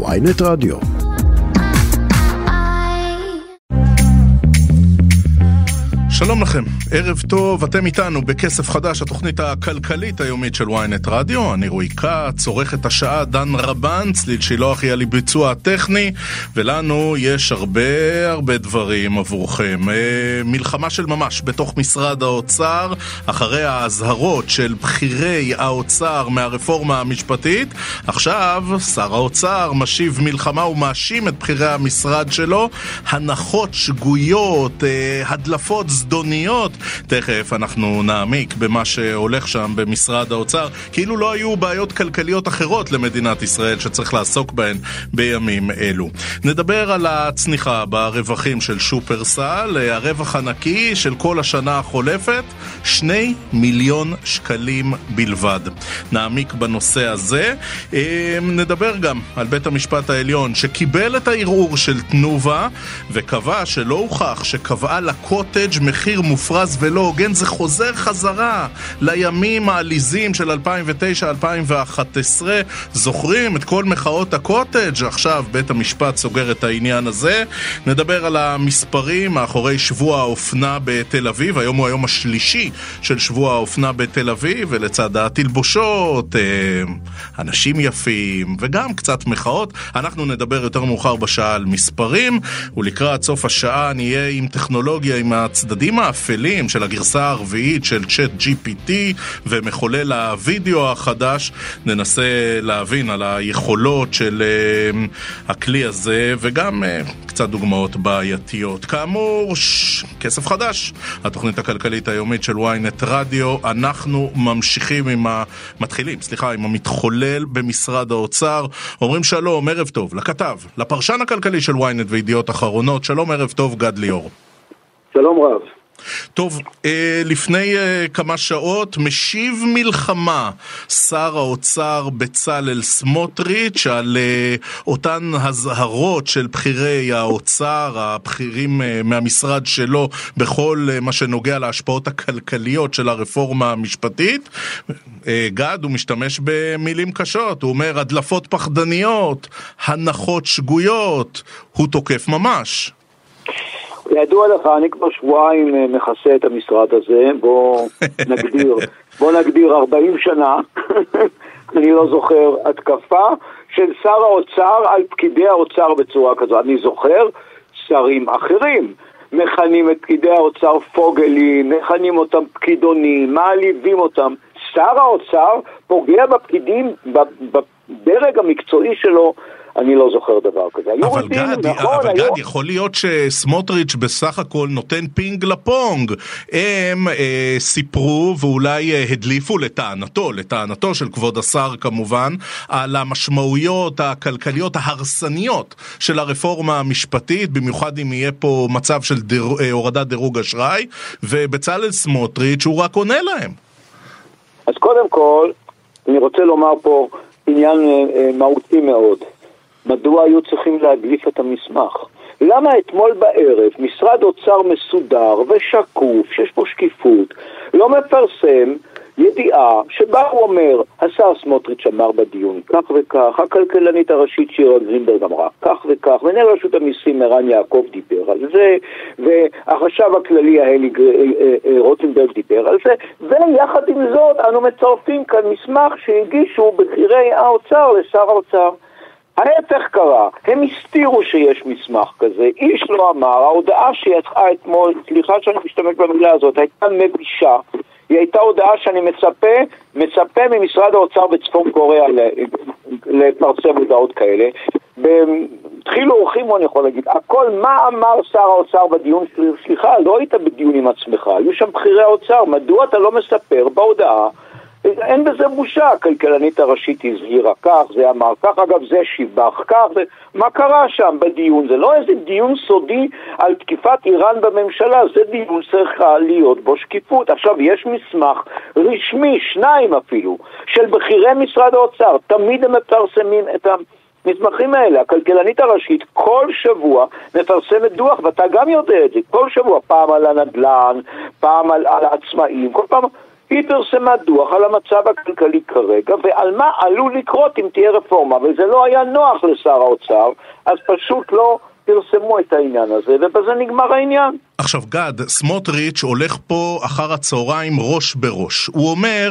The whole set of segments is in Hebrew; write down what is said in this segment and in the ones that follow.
ויינט רדיו. שלום לכם, ערב טוב, אתם איתנו בכסף חדש, התוכנית הכלכלית היומית של ויינט רדיו. אני רועי קאץ, עורכת השעה דן רבן, צליל שילוח יהיה לי ביצוע הטכני, ולנו יש הרבה דברים עבורכם. מלחמה של ממש בתוך משרד האוצר, אחרי ההזהרות של בחירי האוצר מהרפורמה המשפטית. עכשיו שר האוצר משיב מלחמה ומאשים את בחירי המשרד שלו, הנחות שגויות, הדלפות זדוניות, תכף אנחנו נעמיק במה שהולך שם במשרד האוצר, כאילו לא היו בעיות כלכליות אחרות למדינת ישראל שצריך לעסוק בהן בימים אלו. נדבר על הצניחה ברווחים של שופרסל, הרווח הנקי של כל השנה החולפת, 2 מיליון שקלים בלבד. נעמיק בנושא הזה. נדבר גם על בית המשפט העליון שקיבל את הערעור של תנובה וקבע שלא הוכח שקבעה לקוטג' מחיר מופרז ולא הוגן. זה חוזר חזרה לימים העליזים של 2009-2011. זוכרים את כל מחאות הקוטג'? עכשיו בית המשפט סוגר את העניין הזה. נדבר על המספרים מאחורי שבוע האופנה בתל אביב. היום הוא היום השלישי של שבוע האופנה בתל אביב, ולצד התלבושות, אנשים יפים וגם קצת מחאות. אנחנו נדבר יותר מאוחר בשעה על מספרים, ולקראת סוף השעה נהיה עם טכנולוגיה, עם הצדדים האפלים של הגרסה הרביעית של צ'אט GPT ומחולל הווידאו החדש. ננסה להבין על היכולות של הכלי הזה וגם קצת דוגמאות בעייתיות. כאמור, כסף חדש, התוכנית הכלכלית היומית של ויינט רדיו. אנחנו ממשיכים עם המתחולל במשרד האוצר. אומרים שלום, ערב טוב לכתב, לפרשן הכלכלי של ויינט וידיעות אחרונות. שלום, ערב טוב, גד ליאור. שלום רב. טוב, לפני כמה שעות משיב מלחמה שר האוצר בצלאל סמוטריץ' על אותן הזהרות של בחירי האוצר, הבחירים מהמשרד שלו בכל מה שנוגע להשפעות הכלכליות של הרפורמה המשפטית. גד, הוא משתמש במילים קשות, הוא אומר הדלפות פחדניות, הנחות שגויות, הוא תוקף ממש. ידוע לך, אני כבר שבועיים מכסה את המשרד הזה, בוא נגדיר 40 שנה, אני לא זוכר התקפה של שר האוצר על פקידי האוצר בצורה כזו. אני זוכר שרים אחרים מכנים את פקידי האוצר פוגלים, מכנים אותם פקידונים, מעליבים אותם. שר האוצר פוגע בפקידים, בדרג המקצועי שלו. אני לא זוכר דבר כזה. אבל גד, יכול להיות שסמוטריץ' בסך הכל נותן פינג לפונג. הם סיפרו ואולי הדליפו לטענתו של כבוד השר כמובן, על המשמעויות הכלכליות ההרסניות של הרפורמה המשפטית, במיוחד אם יהיה פה מצב של הורדת דירוג אשראי, ובצלאל סמוטריץ' הוא רק עונה להם. אז קודם כל, אני רוצה לומר פה עניין מהותי מאוד. מדוע היו צריכים להדליף את המסמך? למה אתמול בערב משרד אוצר מסודר ושקוף, שיש פה שקיפות, לא מפרסם ידיעה שבה הוא אומר, השר סמוטריץ' אמר בדיון כך וכך, הכלכלנית הראשית שירה גרינברג אמרה כך וכך, מנהל רשות המיסים ערן יעקב דיבר על זה, והחשב הכללי ההלי רוטנברג דיבר על זה, ויחד עם זאת אנו מצרפים כאן מסמך שהגישו בחירי האוצר לשר האוצר. ההפך קרה, הם הסתירו שיש מסמך כזה, איש לא אמר. ההודעה שיצאה אתמול, סליחה שאני משתמש במילה הזאת, הייתה מבישה. היא הייתה הודעה שאני מצפה ממשרד האוצר בצפון קוריאה לפרסם הודעות כאלה. התחילו אורחים, אני יכול להגיד, הכל מה אמר שר האוצר בדיון? סליחה, לא היית בדיון עם עצמך, היו שם בחירי האוצר, מדוע אתה לא מספר בהודעה? אין בזה בושה, הכלכלנית הראשית הזהירה כך, זה אמר כך, אגב זה שיבח כך, זה... מה קרה שם בדיון? זה לא איזה דיון סודי על תקיפת איראן בממשלה, זה דיון צריכה להיות בו שקיפות. עכשיו יש מסמך רשמי, 2 אפילו, של בכירי משרד האוצר, תמיד הם מפרסמים את המסמכים האלה. הכלכלנית הראשית כל שבוע מפרסמת דוח, ואתה גם יודע את זה, כל שבוע, פעם על הנדל"ן, פעם על העצמאים, כל פעם... היא פרסמה דוח על המצב הכלכלי כרגע, ועל מה עלול לקרות אם תהיה רפורמה, וזה לא היה נוח לשר האוצר, אז פשוט לא פרסמו את העניין הזה, ובזה נגמר העניין. עכשיו גד, סמוטריץ' הולך פה אחר הצהריים ראש בראש. הוא אומר,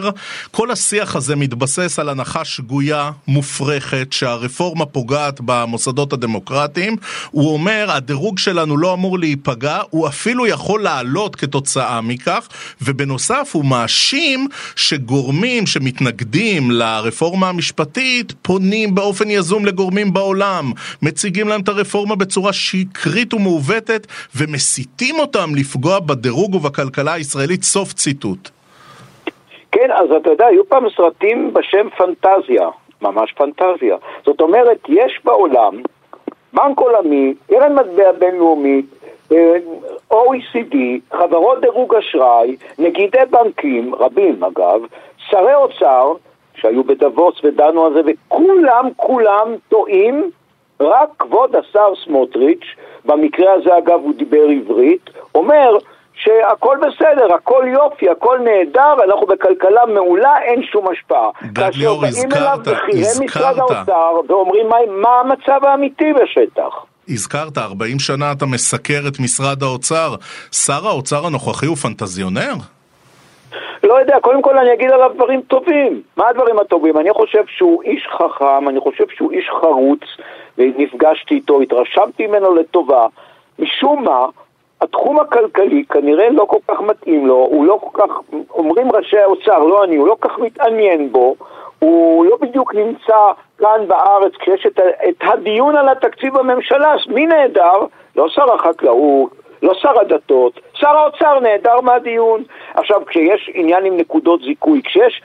כל השיח הזה מתבסס על הנחה שגויה, מופרכת, שהרפורמה פוגעת במוסדות הדמוקרטיים. הוא אומר, הדירוג שלנו לא אמור להיפגע, הוא אפילו יכול לעלות כתוצאה מכך, ובנוסף הוא מאשים שגורמים שמתנגדים לרפורמה המשפטית, פונים באופן יזום לגורמים בעולם, מציגים להם את הרפורמה בצורה שקרית ומעוותת, ומסיתים אותם לפגוע בדירוג ובכלכלה הישראלית, סוף ציטוט. כן, אז אתה יודע, היו פעם סרטים בשם פנטזיה, ממש פנטזיה. זאת אומרת, יש בעולם, בנק עולמי, קרן מטבע בינלאומי, OECD, חברות דירוג אשראי, נגידי בנקים, רבים אגב, שרי אוצר, שהיו בדבוס ודנו על זה, וכולם טועים, רק כבוד השר סמוטריץ', במקרה הזה אגב הוא דיבר עברית, אומר שהכל בסדר, הכל יופי, הכל נהדר, אנחנו בכלכלה מעולה, אין שום השפעה. כאשר באים אליו בכירי משרד האוצר ואומרים מה המצב האמיתי בשטח. הזכרת, 40 שנה אתה מסקר את משרד האוצר, שר האוצר הנוכחי הוא פנטזיונר? לא יודע, קודם כל אני אגיד עליו דברים טובים. מה הדברים הטובים? אני חושב שהוא איש חכם, אני חושב שהוא איש חרוץ, ונפגשתי איתו, התרשמתי ממנו לטובה. משום מה, התחום הכלכלי כנראה לא כל כך מתאים לו, הוא לא כל כך, אומרים ראשי האוצר, לא אני, הוא לא כל כך מתעניין בו, הוא לא בדיוק נמצא כאן בארץ, כשיש את הדיון על התקציב הממשלה, אז מי נהדר? לא שר החקלאות, לא שר הדתות, שר האוצר נהדר מהדיון. עכשיו, כשיש עניין עם נקודות זיכוי, כשיש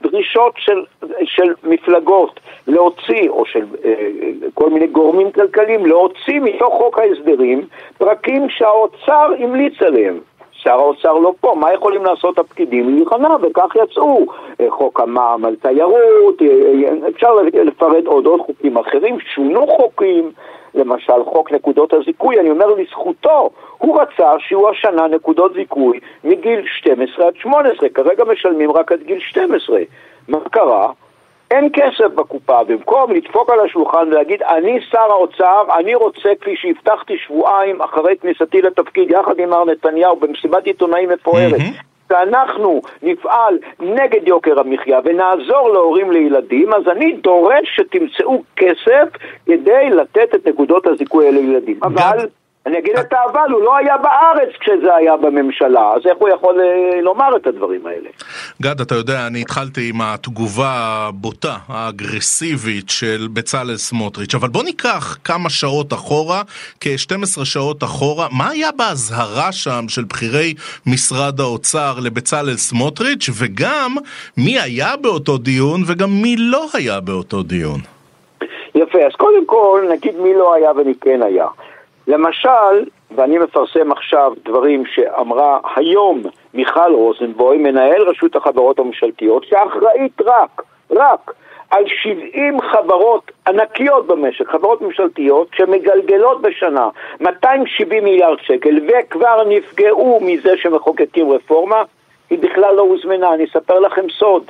דרישות של מפלגות להוציא, או של כל מיני גורמים כלכליים, להוציא מתוך חוק ההסדרים, פרקים שהאוצר המליץ עליהם. שר האוצר לא פה, מה יכולים לעשות הפקידים? להיכנע, וכך יצאו. חוק המע"מ על תיירות, אפשר לפרט עוד חוקים אחרים, שונו חוקים, למשל חוק נקודות הזיכוי, אני אומר לזכותו, הוא רצה שהוא השנה נקודות זיכוי מגיל 12 עד 18, כרגע משלמים רק עד גיל 12. מה קרה? אין כסף בקופה, במקום לדפוק על השולחן ולהגיד, אני שר האוצר, אני רוצה, כפי שהבטחתי שבועיים אחרי כניסתי לתפקיד, יחד עם מר נתניהו, במסיבת עיתונאים מפוארת, שאנחנו נפעל נגד יוקר המחיה ונעזור להורים לילדים, אז אני דורש שתמצאו כסף כדי לתת את נקודות הזיכוי לילדים. אבל אני אגיד את העבל, הוא לא היה בארץ כשזה היה בממשלה, אז איך הוא יכול לומר את הדברים האלה? גד, אתה יודע, אני התחלתי עם התגובה הבוטה, האגרסיבית של בצלאל סמוטריץ', אבל בוא ניקח כמה שעות אחורה, כ-12 שעות אחורה, מה היה בהזהרה שם של בחירי משרד האוצר לבצלאל סמוטריץ', וגם מי היה באותו דיון וגם מי לא היה באותו דיון? יפה, אז קודם כל נגיד מי לא היה ומי כן היה. למשל, ואני מפרסם עכשיו דברים שאמרה היום מיכל רוזנבוי, מנהל רשות החברות הממשלתיות, שאחראית רק על 70 חברות ענקיות במשק, חברות ממשלתיות שמגלגלות בשנה 270 מיליארד שקל וכבר נפגעו מזה שמחוקקים רפורמה, היא בכלל לא הוזמנה, אני אספר לכם סוד.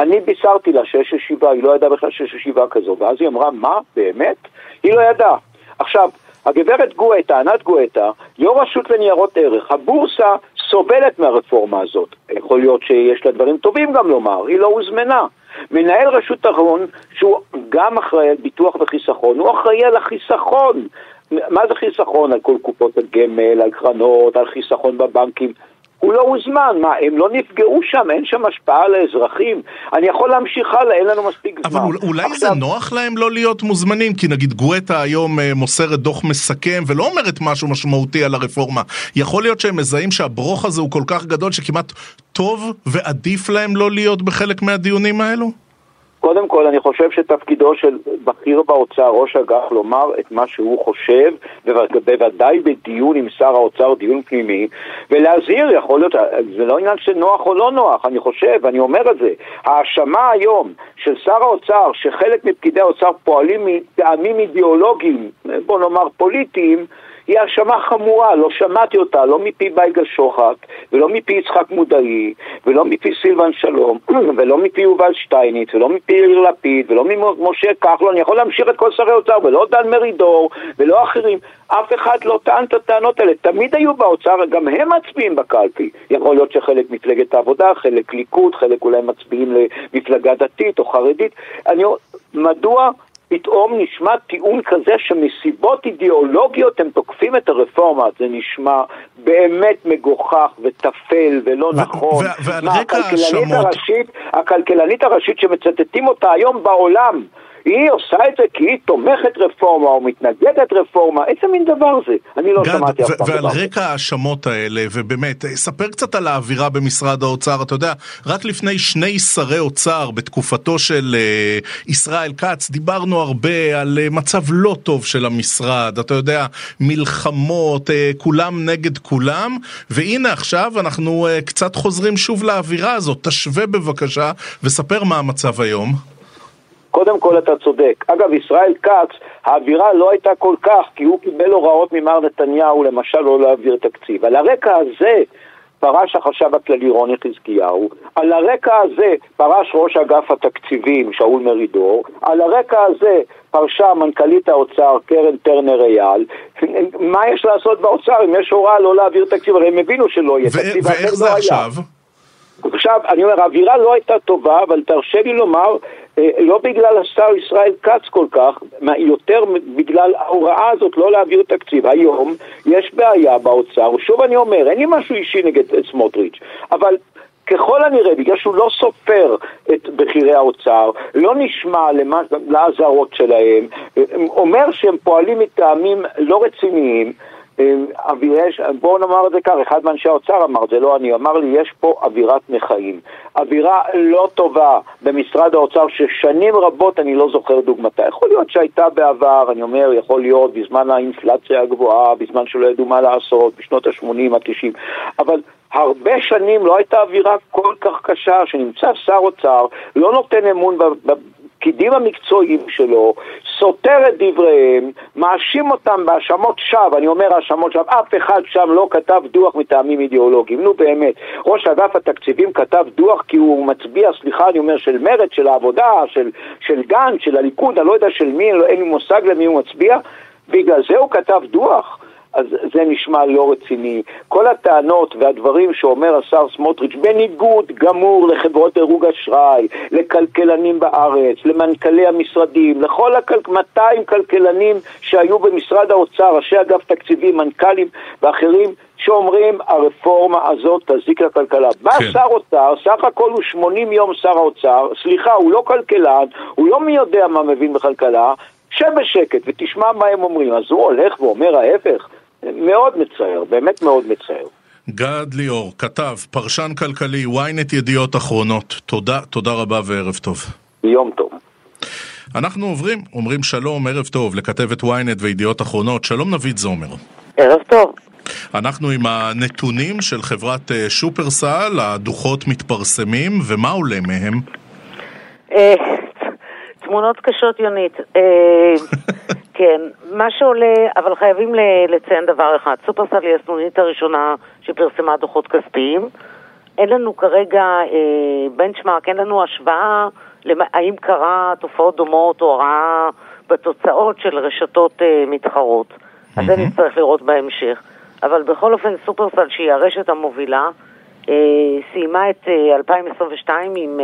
אני בישרתי לה שיש ישיבה, היא לא ידעה בכלל שיש ישיבה כזו, ואז היא אמרה, מה? באמת? היא לא ידעה. עכשיו, הגברת גואטה, ענת גואטה, יו"ר רשות לניירות ערך, הבורסה סובלת מהרפורמה הזאת. יכול להיות שיש לה דברים טובים גם לומר, היא לא הוזמנה. מנהל רשות ההון, שהוא גם אחראי על ביטוח וחיסכון, הוא אחראי על החיסכון. מה זה חיסכון? על כל קופות הגמל, על קרנות, על חיסכון בבנקים. הוא לא הוזמן, מה, הם לא נפגעו שם, אין שם השפעה לאזרחים, אני יכול להמשיך הלאה, אין לנו מספיק זמן. אבל אולי עכשיו... זה נוח להם לא להיות מוזמנים, כי נגיד גואטה היום מוסרת דוח מסכם, ולא אומרת משהו משמעותי על הרפורמה, יכול להיות שהם מזהים שהברוך הזה הוא כל כך גדול, שכמעט טוב ועדיף להם לא להיות בחלק מהדיונים האלו? קודם כל, אני חושב שתפקידו של בכיר באוצר, ראש אגף, לומר את מה שהוא חושב, ובוודאי בדיון עם שר האוצר, דיון פנימי, ולהזהיר, יכול להיות, זה לא עניין שנוח או לא נוח, אני חושב, אני אומר את זה, ההאשמה היום של שר האוצר, שחלק מפקידי האוצר פועלים מטעמים אידיאולוגיים, בוא נאמר פוליטיים, היא האשמה חמורה, לא שמעתי אותה, לא מפי בייגל שוחק, ולא מפי יצחק מודעי, ולא מפי סילבן שלום, ולא מפי יובל שטייניץ, ולא מפי יאיר לפיד, ולא ממשה כחלון, אני יכול להמשיך את כל שרי אוצר, ולא דן מרידור, ולא אחרים, אף אחד לא טען את הטענות האלה, תמיד היו באוצר, גם הם מצביעים בקלפי, יכול להיות שחלק מפלגת העבודה, חלק ליכוד, חלק אולי מצביעים למפלגה דתית או חרדית, מדוע פתאום נשמע טיעון כזה שמסיבות אידיאולוגיות הם תוקפים את הרפורמה? זה נשמע באמת מגוחך וטפל ולא נכון. הכלכלנית הראשית שמצטטים אותה היום בעולם, היא עושה את זה כי היא תומכת רפורמה או מתנגדת רפורמה, איזה מין דבר זה? אני לא שמעתי אף פעם. ועל רקע ההאשמות האלה, ובאמת, ספר קצת על האווירה במשרד האוצר, אתה יודע, רק לפני שני שרי אוצר בתקופתו של ישראל כץ, דיברנו הרבה על מצב לא טוב של המשרד, אתה יודע, מלחמות, כולם נגד כולם, והנה עכשיו אנחנו קצת חוזרים שוב לאווירה הזאת, תשווה בבקשה וספר מה המצב היום. קודם כל אתה צודק. אגב, ישראל כץ, האווירה לא הייתה כל כך, כי הוא קיבל הוראות ממר נתניהו, למשל לא להעביר תקציב. על הרקע הזה פרש החשב הכללי רוני חזקיהו, על הרקע הזה פרש ראש אגף התקציבים שאול מרידור, על הרקע הזה פרשה מנכלית האוצר קרן טרנר אייל. מה יש לעשות באוצר? אם יש הוראה לא להעביר תקציב, הרי הם הבינו שלא יהיה תקציב. ואיך זה עכשיו? עכשיו, אני אומר, האווירה לא הייתה טובה, אבל תרשה לי לומר, לא בגלל השר ישראל כץ כל כך, יותר בגלל ההוראה הזאת לא להעביר תקציב. היום יש בעיה באוצר, ושוב אני אומר, אין לי משהו אישי נגד סמוטריץ', אבל ככל הנראה, בגלל שהוא לא סופר את בחירי האוצר, לא נשמע להזהרות שלהם, אומר שהם פועלים מטעמים לא רציניים, בואו נאמר את זה כך, אחד מאנשי האוצר אמר, זה לא אני, אמר לי, יש פה אווירת מחיים, אווירה לא טובה במשרד האוצר ששנים רבות אני לא זוכר דוגמתה. יכול להיות שהייתה בעבר, אני אומר, יכול להיות בזמן האינפלציה הגבוהה, בזמן שלא ידעו מה לעשות, בשנות ה-80, ה-90, אבל הרבה שנים לא הייתה אווירה כל כך קשה, שנמצא שר אוצר, לא נותן אמון פקידים המקצועיים שלו, סותר את דבריהם, מאשים אותם בהאשמות שווא, אני אומר האשמות שווא, אף אחד שם לא כתב דוח מטעמים אידיאולוגיים, נו באמת, ראש אגף התקציבים כתב דוח כי הוא מצביע, סליחה אני אומר, של מרד, של העבודה, של גן, של הליכוד, אני לא יודע של מי, אין לי מושג למי הוא מצביע, בגלל זה הוא כתב דוח. אז זה נשמע לא רציני. כל הטענות והדברים שאומר השר סמוטריץ' בניגוד גמור לחברות דירוג אשראי, לכלכלנים בארץ, למנכלי המשרדים, לכל 200 כלכלנים שהיו במשרד האוצר, ראשי אגף תקציבים, מנכלים ואחרים, שאומרים הרפורמה הזאת תזיק לכלכלה. בא שר אוצר, סך הכל הוא 80 יום שר האוצר, סליחה, הוא לא כלכלן, הוא לא מי יודע מה מבין בכלכלה, שב בשקט ותשמע מה הם אומרים. אז הוא הולך ואומר ההפך. מאוד מצער, באמת מאוד מצער. גד ליאור, כתב, פרשן כלכלי, ynet ידיעות אחרונות. תודה רבה וערב טוב. יום טוב. אנחנו אומרים שלום, ערב טוב, לכתבת ynet וידיעות אחרונות. שלום נבית זומר. ערב טוב. אנחנו עם הנתונים של חברת שופרסל, הדוחות מתפרסמים, ומה עולה מהם? תמונות קשות יונית. כן, מה שעולה, אבל חייבים לציין דבר אחד. סופרסל היא הסנונית הראשונה שפרסמה דוחות כספיים. אין לנו כרגע בנצ'מרק, אין לנו השוואה האם קרה תופעות דומות או הרעה בתוצאות של רשתות מתחרות. אז זה נצטרך לראות בהמשך. אבל בכל אופן סופרסל שהיא הרשת המובילה, סיימה את 2022 עם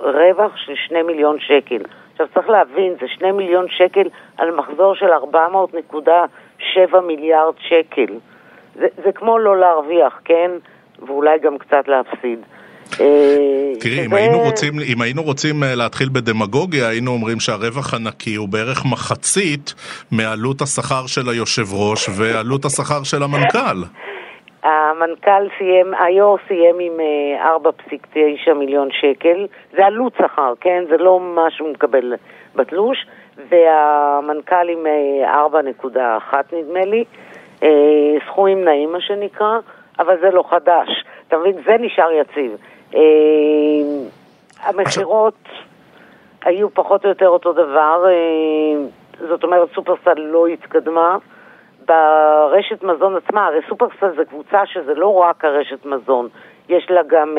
רווח של 2 מיליון שקל. עכשיו צריך להבין, זה 2 מיליון שקל על מחזור של 400.7 מיליארד שקל. זה כמו לא להרוויח, כן? ואולי גם קצת להפסיד. תראי, אם היינו רוצים להתחיל בדמגוגיה, היינו אומרים שהרווח הנקי הוא בערך מחצית מעלות השכר של היושב ראש ועלות השכר של המנכ"ל. המנכ"ל סיים עם 4.9 מיליון שקל, זה עלות שכר, כן? זה לא משהו מקבל בתלוש, והמנכ"ל עם 4.1 נדמה לי, סכומים נעים מה שנקרא, אבל זה לא חדש, אתה מבין? זה נשאר יציב. המחירות היו פחות או יותר אותו דבר, זאת אומרת סופרסל לא התקדמה, ברשת מזון עצמה, הרי סופרסל זה קבוצה שזה לא רק הרשת מזון, יש לה גם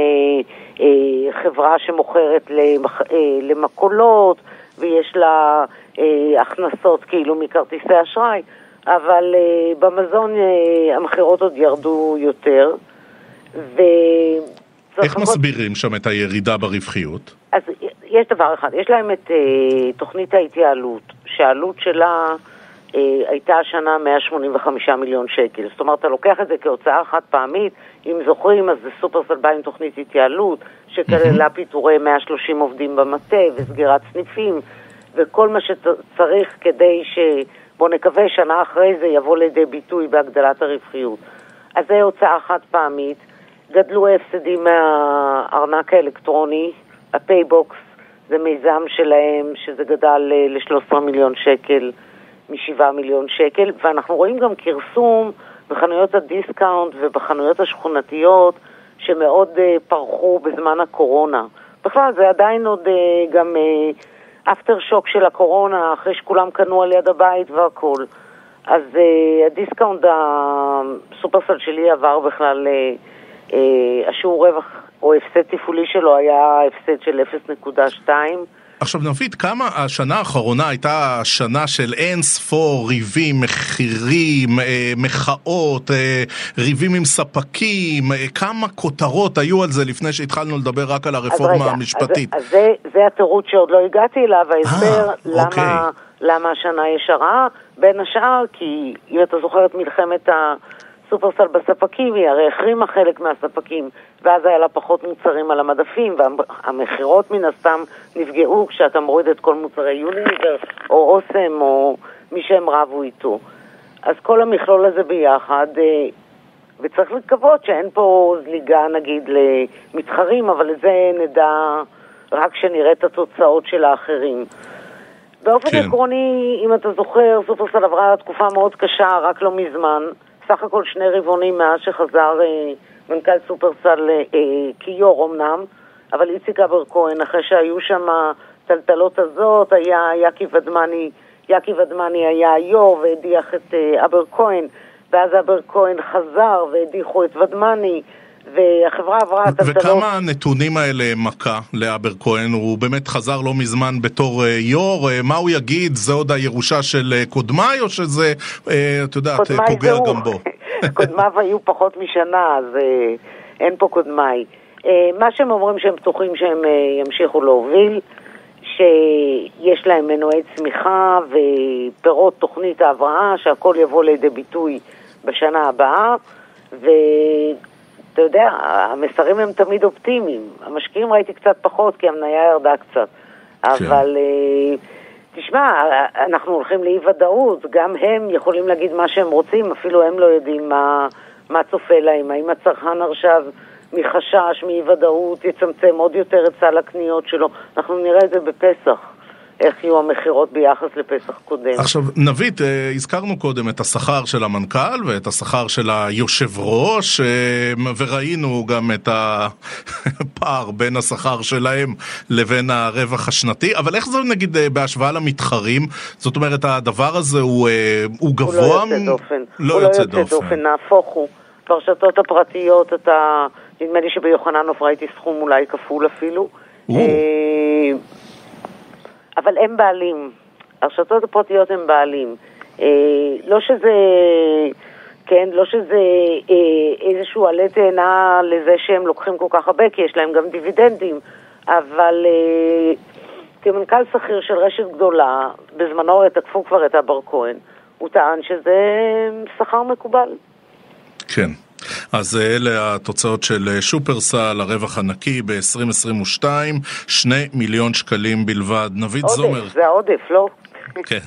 חברה שמוכרת למקולות, ויש לה הכנסות כאילו מכרטיסי אשראי, אבל במזון המחירות עוד ירדו יותר. איך מסבירים שם את הירידה ברווחיות? אז יש דבר אחד, יש להם את תוכנית ההתייעלות, שהעלות שלה הייתה השנה 185 מיליון שקל. זאת אומרת, אתה לוקח את זה כהוצאה חד פעמית, אם זוכרים, אז זה סופרסל בא עם תוכנית התייעלות, שכללה פיטורי 130 עובדים במטה, וסגירת סניפים, וכל מה שצריך כדי שבוא נקווה שנה אחרי זה יבוא לידי ביטוי בהגדלת הרווחיות. אז זה הוצאה חד פעמית, גדלו ההפסדים מהארנק האלקטרוני, הפייבוקס, זה מיזם שלהם, שזה גדל ל-13 מיליון שקל, מ-7 מיליון שקל, ואנחנו רואים גם כרסום בחנויות הדיסקאונט ובחנויות השכונתיות שמאוד פרחו בזמן הקורונה. בכלל זה עדיין עוד גם אפטר שוק של הקורונה, אחרי שכולם קנו על יד הבית והכל. אז הדיסקאונט הסופרסל שלי עבר בכלל, השיעור רווח או הפסד תפעולי שלו היה הפסד של 0.2. עכשיו נבית, כמה השנה האחרונה הייתה שנה של אין ספור ריבים, מחירים, מחאות, ריבים עם ספקים, כמה כותרות היו על זה לפני שהתחלנו לדבר רק על הרפורמה המשפטית. אז זה התירוץ שעוד לא הגעתי אליו, ההסבר למה השנה ישרה, בין השאר, כי אם אתה זוכר את מלחמת הסופרסל בספקים, היא הרי החרימה חלק מהספקים, ואז היה לה פחות מוצרים על המדפים, והמחירות מן הסתם נפגעו כשאתה מוריד את כל מוצרי יוניליבר, או אוסם, או מי שהם רבו איתו. אז כל המכלול הזה ביחד, וצריך לקוות שאין פה זליגה נגיד למתחרים, אבל זה נדע רק שנראה את התוצאות של האחרים. באופן עקרוני, אם אתה זוכר, סופרסל עברה תקופה מאוד קשה, רק לא מזמן, סך הכל שני רבעונים מאז שחזר מנכ"ל סופרסל קיור אמנם, אבל איציק אבר כהן, אחרי שהיו שם הטלטלות הזאת, היה יקי ודמני היה היור והדיח את אבר כהן, ואז אבר כהן חזר והדיחו את ודמני, והחברה עברה הטלטלות. וכמה הנתונים האלה מכה לאבר כהן? הוא באמת חזר לא מזמן בתור יור, מה הוא יגיד? זה עוד הירושה של קודמי, או שזה, אתה יודעת, פוגע גם בו? קודמיו היו פחות משנה, אז אין פה קודמי. מה שהם אומרים שהם פתוחים שהם ימשיכו להוביל, שיש להם מנועי צמיחה ופירות תוכנית ההבראה, שהכל יבוא לידי ביטוי בשנה הבאה, ואתה יודע, המסרים הם תמיד אופטימיים. המשקיעים ראיתי קצת פחות, כי המניה ירדה קצת. אבל תשמע, אנחנו הולכים לאי ודאות, גם הם יכולים להגיד מה שהם רוצים, אפילו הם לא יודעים מה צופה להם, האם הצרכן עכשיו מחשש, מאי ודאות, יצמצם עוד יותר את סל הקניות שלו, אנחנו נראה את זה בפסח. איך יהיו המחירות ביחס לפסח קודם. עכשיו, נבית, הזכרנו קודם את השכר של המנכ"ל ואת השכר של היושב ראש, וראינו גם את הפער בין השכר שלהם לבין הרווח השנתי, אבל איך זה נגיד בהשוואה למתחרים? זאת אומרת, הדבר הזה הוא גבוה? הוא לא יוצא דופן, נהפוך הוא. ברשתות הפרטיות, נדמה לי שביוחננוף ראיתי סכום אולי כפול אפילו. אבל הם בעלים, הרשתות הפרטיות הם בעלים, לא שזה איזשהו עלי תאנה לזה שהם לוקחים כל כך הרבה, כי יש להם גם דיבידנדים, אבל כמנכ"ל שכיר של רשת גדולה, בזמנו תקפו כבר את אבר כהן, הוא טען שזה שכר מקובל. כן. אז אלה התוצאות של שופרסל, הרווח הנקי ב-2022, 2 מיליון שקלים בלבד. נבית זומר. זה העודף, לא? כן.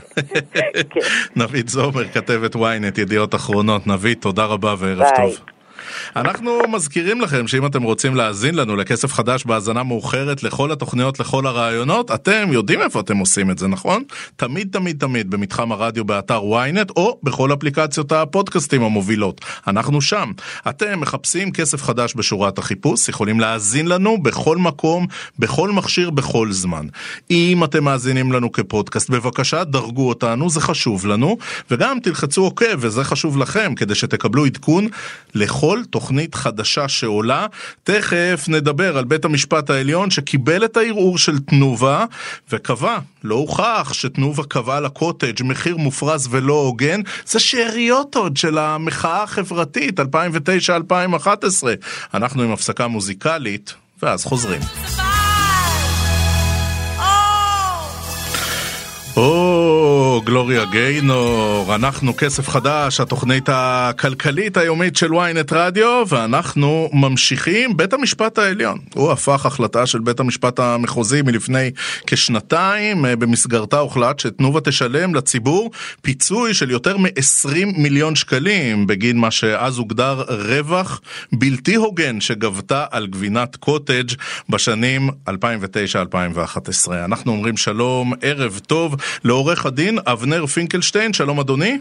נבית זומר, כתבת ynet, ידיעות אחרונות. נבית, תודה רבה וערב טוב. אנחנו מזכירים לכם שאם אתם רוצים להאזין לנו לכסף חדש בהאזנה מאוחרת לכל התוכניות, לכל הרעיונות, אתם יודעים איפה אתם עושים את זה, נכון? תמיד תמיד תמיד במתחם הרדיו באתר וויינט או בכל אפליקציות הפודקאסטים המובילות. אנחנו שם. אתם מחפשים כסף חדש בשורת החיפוש, יכולים להאזין לנו בכל מקום, בכל מכשיר, בכל זמן. אם אתם מאזינים לנו כפודקאסט, בבקשה דרגו אותנו, זה חשוב לנו, וגם תלחצו אוקיי, וזה חשוב לכם, כדי שתקבלו עדכון לכל תוכנית חדשה שעולה. תכף נדבר על בית המשפט העליון שקיבל את הערעור של תנובה, וקבע, לא הוכח שתנובה קבע לקוטג' מחיר מופרז ולא הוגן, זה שאריות עוד של המחאה החברתית 2009-2011. אנחנו עם הפסקה מוזיקלית, ואז חוזרים. או, גלוריה גיינור, אנחנו כסף חדש, התוכנית הכלכלית היומית של וויינט רדיו, ואנחנו ממשיכים. בית המשפט העליון, הוא הפך החלטה של בית המשפט המחוזי מלפני כשנתיים, במסגרתה הוחלט שתנובה תשלם לציבור פיצוי של יותר מ-20 מיליון שקלים, בגין מה שאז הוגדר רווח בלתי הוגן שגבתה על גבינת קוטג' בשנים 2009-2011. אנחנו אומרים שלום, ערב טוב, לעורך הדין אבנר פינקלשטיין. שלום אדוני.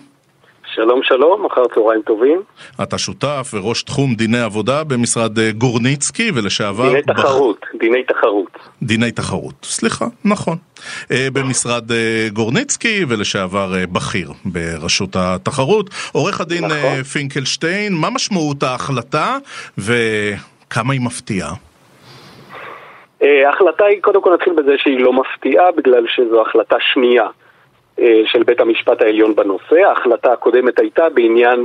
שלום שלום, אחר צהריים טובים. אתה שותף וראש תחום דיני עבודה במשרד גורניצקי ולשעבר... דיני תחרות, סליחה, נכון. במשרד גורניצקי ולשעבר בכיר ברשות התחרות. עורך הדין נכון. פינקלשטיין, מה משמעות ההחלטה וכמה היא מפתיעה? ההחלטה היא, קודם כל נתחיל בזה שהיא לא מפתיעה, בגלל שזו החלטה שנייה של בית המשפט העליון בנושא. ההחלטה הקודמת הייתה בעניין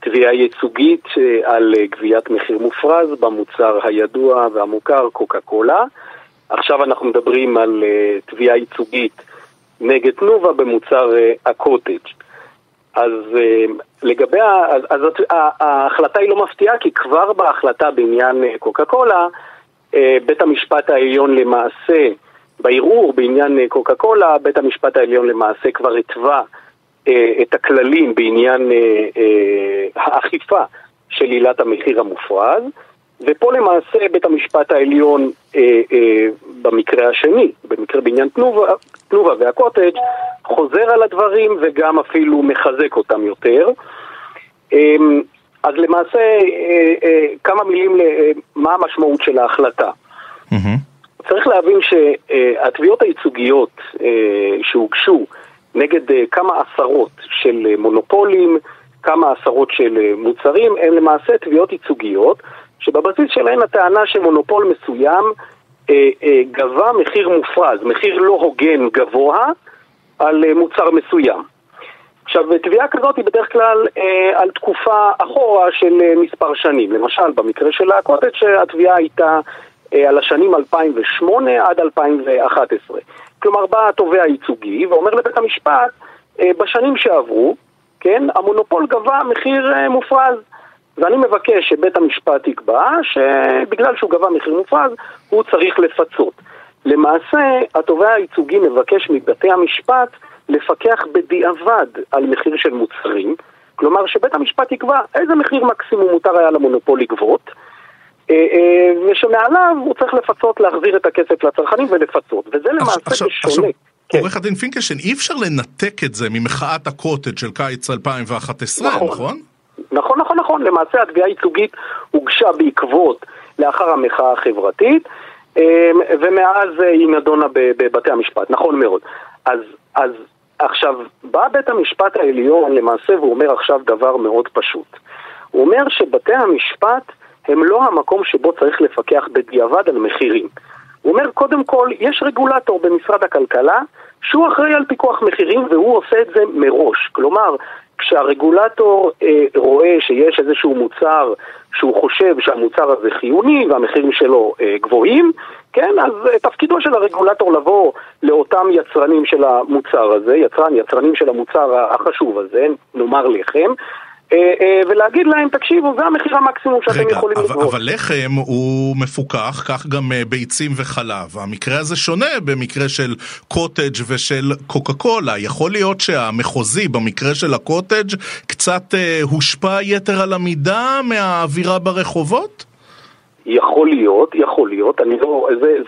תביעה ייצוגית על גביית מחיר מופרז במוצר הידוע והמוכר קוקה קולה. עכשיו אנחנו מדברים על תביעה ייצוגית נגד תנובה במוצר הקוטג'. אז ההחלטה היא לא מפתיעה, כי כבר בהחלטה בעניין קוקה קולה בית המשפט העליון למעשה, בערעור בעניין קוקה קולה, בית המשפט העליון למעשה כבר התווה את הכללים בעניין האכיפה של עילת המחיר המופרז, ופה למעשה בית המשפט העליון במקרה השני, במקרה בעניין תנובה והקוטג', חוזר על הדברים וגם אפילו מחזק אותם יותר. אז למעשה, כמה מילים למה המשמעות של ההחלטה. צריך להבין שהתביעות הייצוגיות שהוגשו נגד כמה עשרות של מונופולים, כמה עשרות של מוצרים, הן למעשה תביעות ייצוגיות, שבבסיס שלהן הטענה שמונופול מסוים גבה מחיר מופרז, מחיר לא הוגן גבוה על מוצר מסוים. עכשיו, תביעה כזאת היא בדרך כלל על תקופה אחורה של מספר שנים. למשל, במקרה של הקוטג' שהתביעה הייתה על השנים 2008 עד 2011. כלומר, בא התובע הייצוגי ואומר לבית המשפט, בשנים שעברו, כן, המונופול גבה מחיר מופרז. ואני מבקש שבית המשפט יקבע שבגלל שהוא גבה מחיר מופרז, הוא צריך לפצות. למעשה, התובע הייצוגי מבקש מבתי המשפט לפקח בדיעבד על מחיר של מוצרים, כלומר שבית המשפט יקבע איזה מחיר מקסימום מותר היה למונופול לגבות, ושמעליו הוא צריך לפצות, להחזיר את הכסף לצרכנים ולפצות, וזה למעשה שונה. עורך הדין פינקלשטיין, אי אפשר לנתק את זה ממחאת הקוטג' של קיץ 2011, נכון? נכון. למעשה התביעה הייצוגית הוגשה בעקבות לאחר המחאה החברתית, ומאז היא נדונה בבתי המשפט, נכון מאוד. אז עכשיו, בא בית המשפט העליון למעשה והוא אומר עכשיו דבר מאוד פשוט. הוא אומר שבתי המשפט הם לא המקום שבו צריך לפקח בדיעבד על מחירים. הוא אומר, קודם כל, יש רגולטור במשרד הכלכלה שהוא אחראי על פיקוח מחירים והוא עושה את זה מראש. כלומר, כשהרגולטור רואה שיש איזשהו מוצר שהוא חושב שהמוצר הזה חיוני והמחירים שלו גבוהים, כן, אז תפקידו של הרגולטור לבוא לאותם יצרנים של המוצר הזה, יצרנים של המוצר החשוב הזה, נאמר לכם, ולהגיד להם, תקשיבו, זה המחיר המקסימום שאתם יכולים לגבות. אבל לחם הוא מפוקח, כך גם ביצים וחלב. המקרה הזה שונה במקרה של קוטג' ושל קוקה קולה. יכול להיות שהמחוזי במקרה של הקוטג' קצת הושפע יתר על המידה מהאווירה ברחובות? יכול להיות,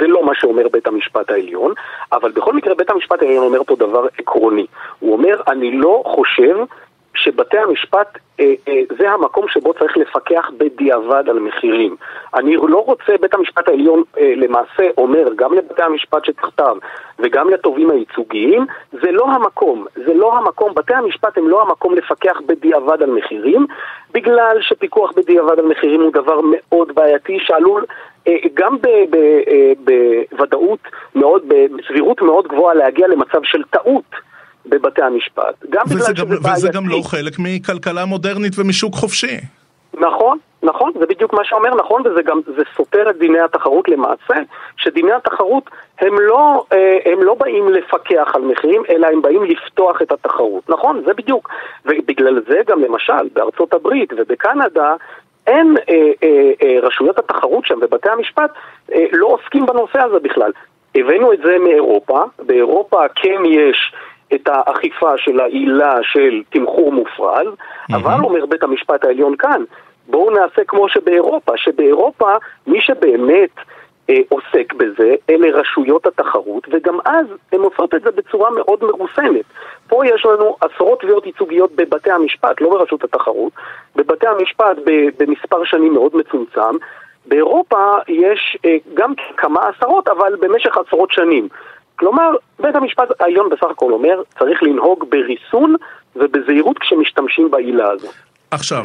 זה לא מה שאומר בית המשפט העליון, אבל בכל מקרה בית המשפט העליון אומר פה דבר עקרוני. הוא אומר, אני לא חושב שבתי המשפט זה המקום שבו צריך לפקח בדיעבד על מחירים. אני לא רוצה, בית המשפט העליון למעשה אומר גם לבתי המשפט שתחתיו וגם לתובעים הייצוגיים, זה לא המקום, בתי המשפט הם לא המקום לפקח בדיעבד על מחירים, בגלל שפיקוח בדיעבד על מחירים הוא דבר מאוד בעייתי שעלול גם בוודאות מאוד, בסבירות מאוד גבוהה להגיע למצב של טעות בבתי המשפט. וזה גם לא חלק מכלכלה מודרנית ומשוק חופשי. נכון, זה בדיוק מה שאומר, נכון, וזה סותר את דיני התחרות למעשה, שדיני התחרות הם לא באים לפקח על מחירים, אלא הם באים לפתוח את התחרות. נכון, זה בדיוק. ובגלל זה גם למשל, בארצות הברית ובקנדה, אין רשויות התחרות שם ובתי המשפט לא עוסקים בנושא הזה בכלל. הבאנו את זה מאירופה, באירופה כן יש את האכיפה של העילה של תמחור מופרז, אבל אומר בית המשפט העליון כאן, בואו נעשה כמו שבאירופה מי שבאמת עוסק בזה, אלה רשויות התחרות, וגם אז הן עושות את זה בצורה מאוד מרוסנת. פה יש לנו עשרות תביעות ייצוגיות בבתי המשפט, לא ברשות התחרות, בבתי המשפט במספר שנים מאוד מצומצם. באירופה יש גם כמה עשרות, אבל במשך עשרות שנים. כלומר, בית המשפט העליון בסך הכל אומר, צריך לנהוג בריסון ובזהירות כשמשתמשים בעילה הזו. עכשיו,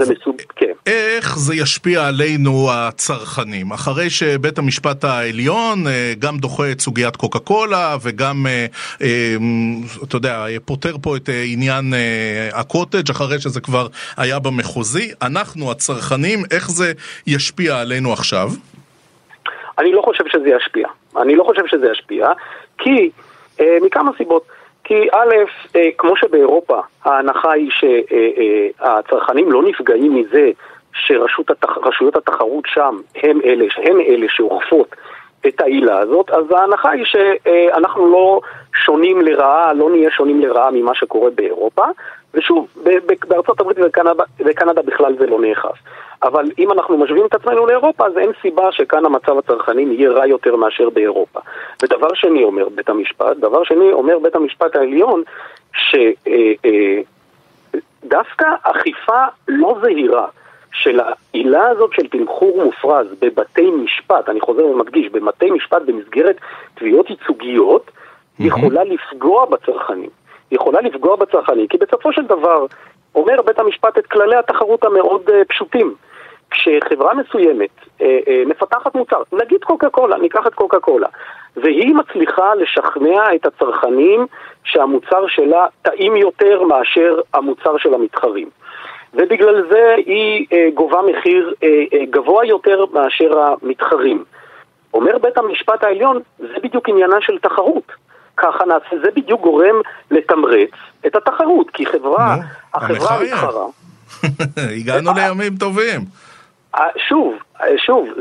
איך זה ישפיע עלינו הצרכנים? אחרי שבית המשפט העליון גם דוחה את סוגיית קוקה קולה וגם, אתה יודע, פותר פה את עניין הקוטג' אחרי שזה כבר היה במחוזי, אנחנו הצרכנים, איך זה ישפיע עלינו עכשיו? אני לא חושב שזה ישפיע, כי, מכמה סיבות, כי א', כמו שבאירופה ההנחה היא שהצרכנים לא נפגעים מזה שרשויות התחרות שם הם אלה שאוכפות את העילה הזאת, אז ההנחה היא שאנחנו לא נהיה שונים לרעה ממה שקורה באירופה, ושוב, בארצות הברית וקנדה בכלל זה לא נאכף. אבל אם אנחנו משווים את עצמנו לאירופה, אז אין סיבה שכאן המצב הצרכנים יהיה רע יותר מאשר באירופה. ודבר שני אומר בית המשפט העליון, שדווקא אכיפה לא זהירה של העילה הזאת של תמחור מופרז בבתי משפט, אני חוזר ומדגיש, בבתי משפט במסגרת תביעות ייצוגיות, יכולה לפגוע בצרכנים, כי בסופו של דבר אומר בית המשפט את כללי התחרות המאוד פשוטים. כשחברה מסוימת מפתחת מוצר, נגיד קוקה קולה, ניקח את קוקה קולה, והיא מצליחה לשכנע את הצרכנים שהמוצר שלה טעים יותר מאשר המוצר של המתחרים. ובגלל זה היא גובה מחיר גבוה יותר מאשר המתחרים. אומר בית המשפט העליון, זה בדיוק עניינה של תחרות. ככה נעשה, זה בדיוק גורם לתמרץ את התחרות, כי החברה מתחרה. הגענו לימים טובים. שוב,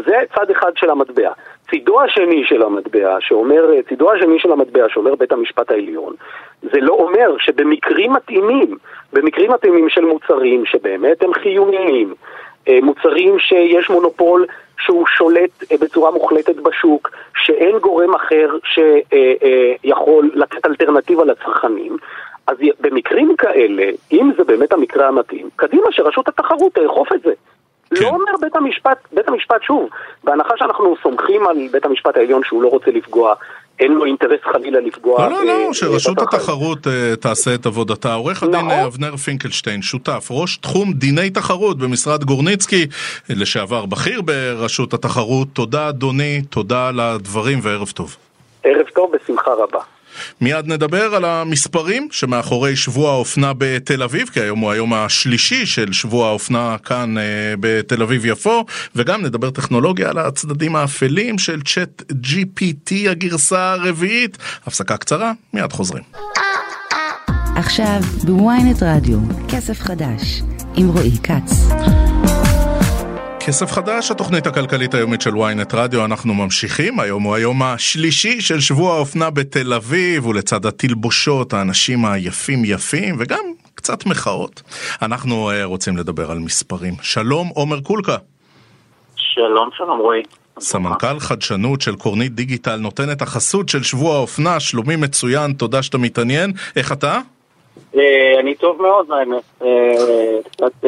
זה צד אחד של המטבע. צידו השני של המטבע שאומר בית המשפט העליון, זה לא אומר שבמקרים מתאימים של מוצרים שבאמת הם חיוניים, מוצרים שיש מונופול שהוא שולט בצורה מוחלטת בשוק, שאין גורם אחר שיכול לתת אלטרנטיבה לצרכנים, אז במקרים כאלה, אם זה באמת המקרה המתאים, קדימה שרשות התחרות תאכוף את זה. כן. לא אומר בית המשפט שוב, בהנחה שאנחנו סומכים על בית המשפט העליון שהוא לא רוצה לפגוע, אין לו אינטרס חלילה לפגוע. לא, שרשות התחרות תעשה את עבודתה. עורך הדין אבנר פינקלשטיין, שותף, ראש תחום דיני תחרות במשרד גורניצקי, לשעבר בכיר ברשות התחרות. תודה אדוני, תודה על הדברים וערב טוב. ערב טוב, בשמחה רבה. מיד נדבר על המספרים שמאחורי שבוע האופנה בתל אביב, כי היום הוא היום השלישי של שבוע האופנה כאן בתל אביב יפו, וגם נדבר טכנולוגיה על הצדדים האפלים של צ'אט GPT הגרסה הרביעית. הפסקה קצרה, מיד חוזרים. עכשיו בוויינט רדיו, כסף חדש עם רועי כץ. כסף חדש, התוכנית הכלכלית היומית של וויינט רדיו, אנחנו ממשיכים. היום הוא היום השלישי של שבוע האופנה בתל אביב, ולצד התלבושות, האנשים היפים, וגם קצת מחאות. אנחנו רוצים לדבר על מספרים. שלום, עומר קולקה. שלום רועי. סמנכ"ל חדשנות של קורנית דיגיטל נותן את החסות של שבוע האופנה. שלומי מצוין, תודה שאתה מתעניין. איך אתה? אני טוב מאוד, האמת. קצת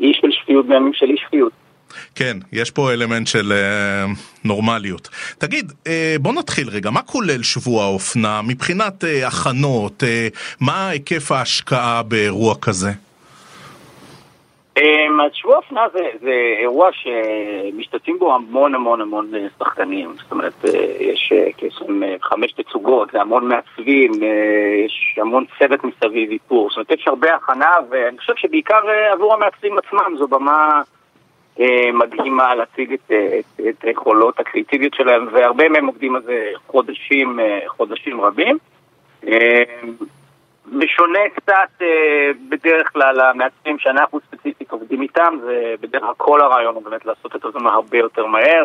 איש של שפיות, בימים של איש שפיות. כן, יש פה אלמנט של נורמליות. תגיד, בוא נתחיל רגע, מה כולל שבוע האופנה מבחינת הכנות? מה היקף ההשקעה באירוע כזה? שבוע האופנה זה אירוע שמשתתפים בו המון שחקנים. זאת אומרת, יש כ-5 תצוגות, זה המון מעצבים, יש המון צוות מסביב איפור. זאת אומרת, יש הרבה הכנה, ואני חושב שבעיקר עבור המעצבים עצמם זו במה מדהימה להציג את היכולות הקריאטיביות שלהם, והרבה מהם עובדים על זה חודשים רבים. בשונה קצת בדרך כלל המעצבים שאנחנו ספציפית עובדים איתם, זה בדרך כלל כל הרעיון הוא באמת לעשות את הזמן הרבה יותר מהר,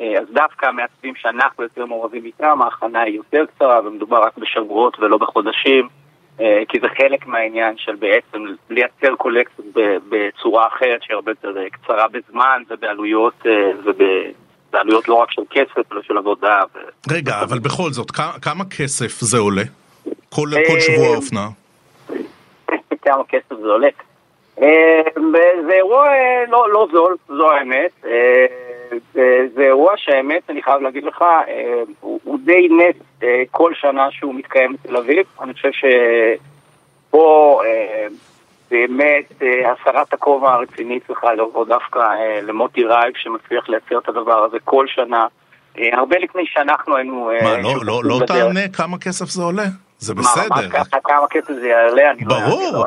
אז דווקא המעצבים שאנחנו יותר מעורבים איתם, ההכנה היא יותר קצרה ומדובר רק בשבועות ולא בחודשים, כי זה חלק מהעניין של בעצם לייצר קולקציות בצורה אחרת שהיא הרבה יותר קצרה בזמן ובעלויות ובעלויות לא רק של כסף אלא של עבודה. רגע, אבל בכל זאת, כמה כסף זה עולה? כל שבוע האופנה? כמה כסף זה עולה? זה אירוע לא זול, זו האמת. זה אירוע שהאמת, אני חייב להגיד לך, הוא די נס כל שנה שהוא מתקיים בתל אביב. אני חושב שפה באמת הסרת הכובע הרצינית צריכה לעבור דווקא למוטי רייב שמצליח לייצר את הדבר הזה כל שנה. הרבה לפני שאנחנו היינו... מה, לא תענה כמה כסף זה עולה? זה בסדר. כמה כסף זה יעלה? ברור.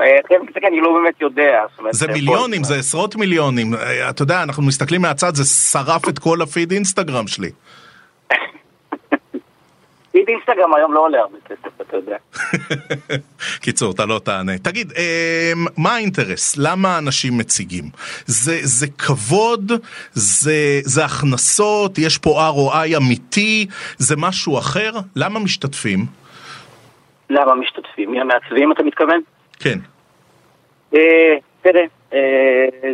אני לא באמת יודע. זה מיליונים, זה עשרות מיליונים. אתה יודע, אנחנו מסתכלים מהצד, זה שרף את כל הפיד אינסטגרם שלי. פיד אינסטגרם היום לא עולה הרבה כסף, אתה יודע. קיצור, אתה לא תענה. תגיד, מה האינטרס? למה אנשים מציגים? זה כבוד? זה הכנסות? יש פה ROI אמיתי? זה משהו אחר? למה משתתפים? למה משתתפים? המעצבים, אתה מתכוון? כן. תראה,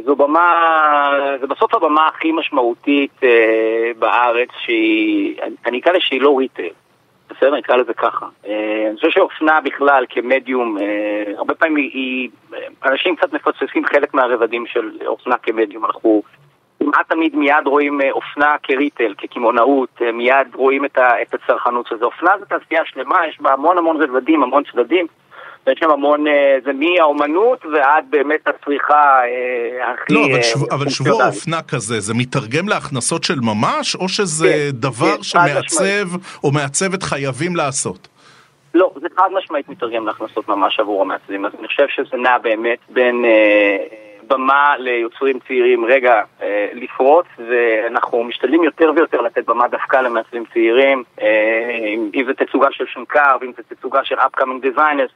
זו במה, זה בסוף הבמה הכי משמעותית בארץ, אני אקרא לה שהיא לא ריטל. בסדר, אני אקרא לזה ככה. אני חושב שאופנה בכלל כמדיום, הרבה פעמים אנשים קצת מפוצצים חלק מהרבדים של אופנה כמדיום. אנחנו כמעט תמיד מיד רואים אופנה כריטל, כקמעונאות, מיד רואים את הצרכנות של זה. אופנה זה תעשייה שלמה, יש בה המון רבדים, המון צדדים, יש שם המון, זה מהאומנות ועד באמת הצריכה הכי... לא, אבל שבוע האופנה כזה, זה מתרגם להכנסות של ממש, או שזה דבר שמעצב או מעצבת חייבים לעשות? לא, זה חד משמעית מתרגם להכנסות ממש עבור המעצבים, אז אני חושב שזה נע באמת בין... במה ליוצרים צעירים רגע לפרוץ, ואנחנו משתדלים יותר ויותר לתת במה דווקא למעצבים צעירים, אם זה תצוגה של שנקר, ואם זה תצוגה של upcoming designers,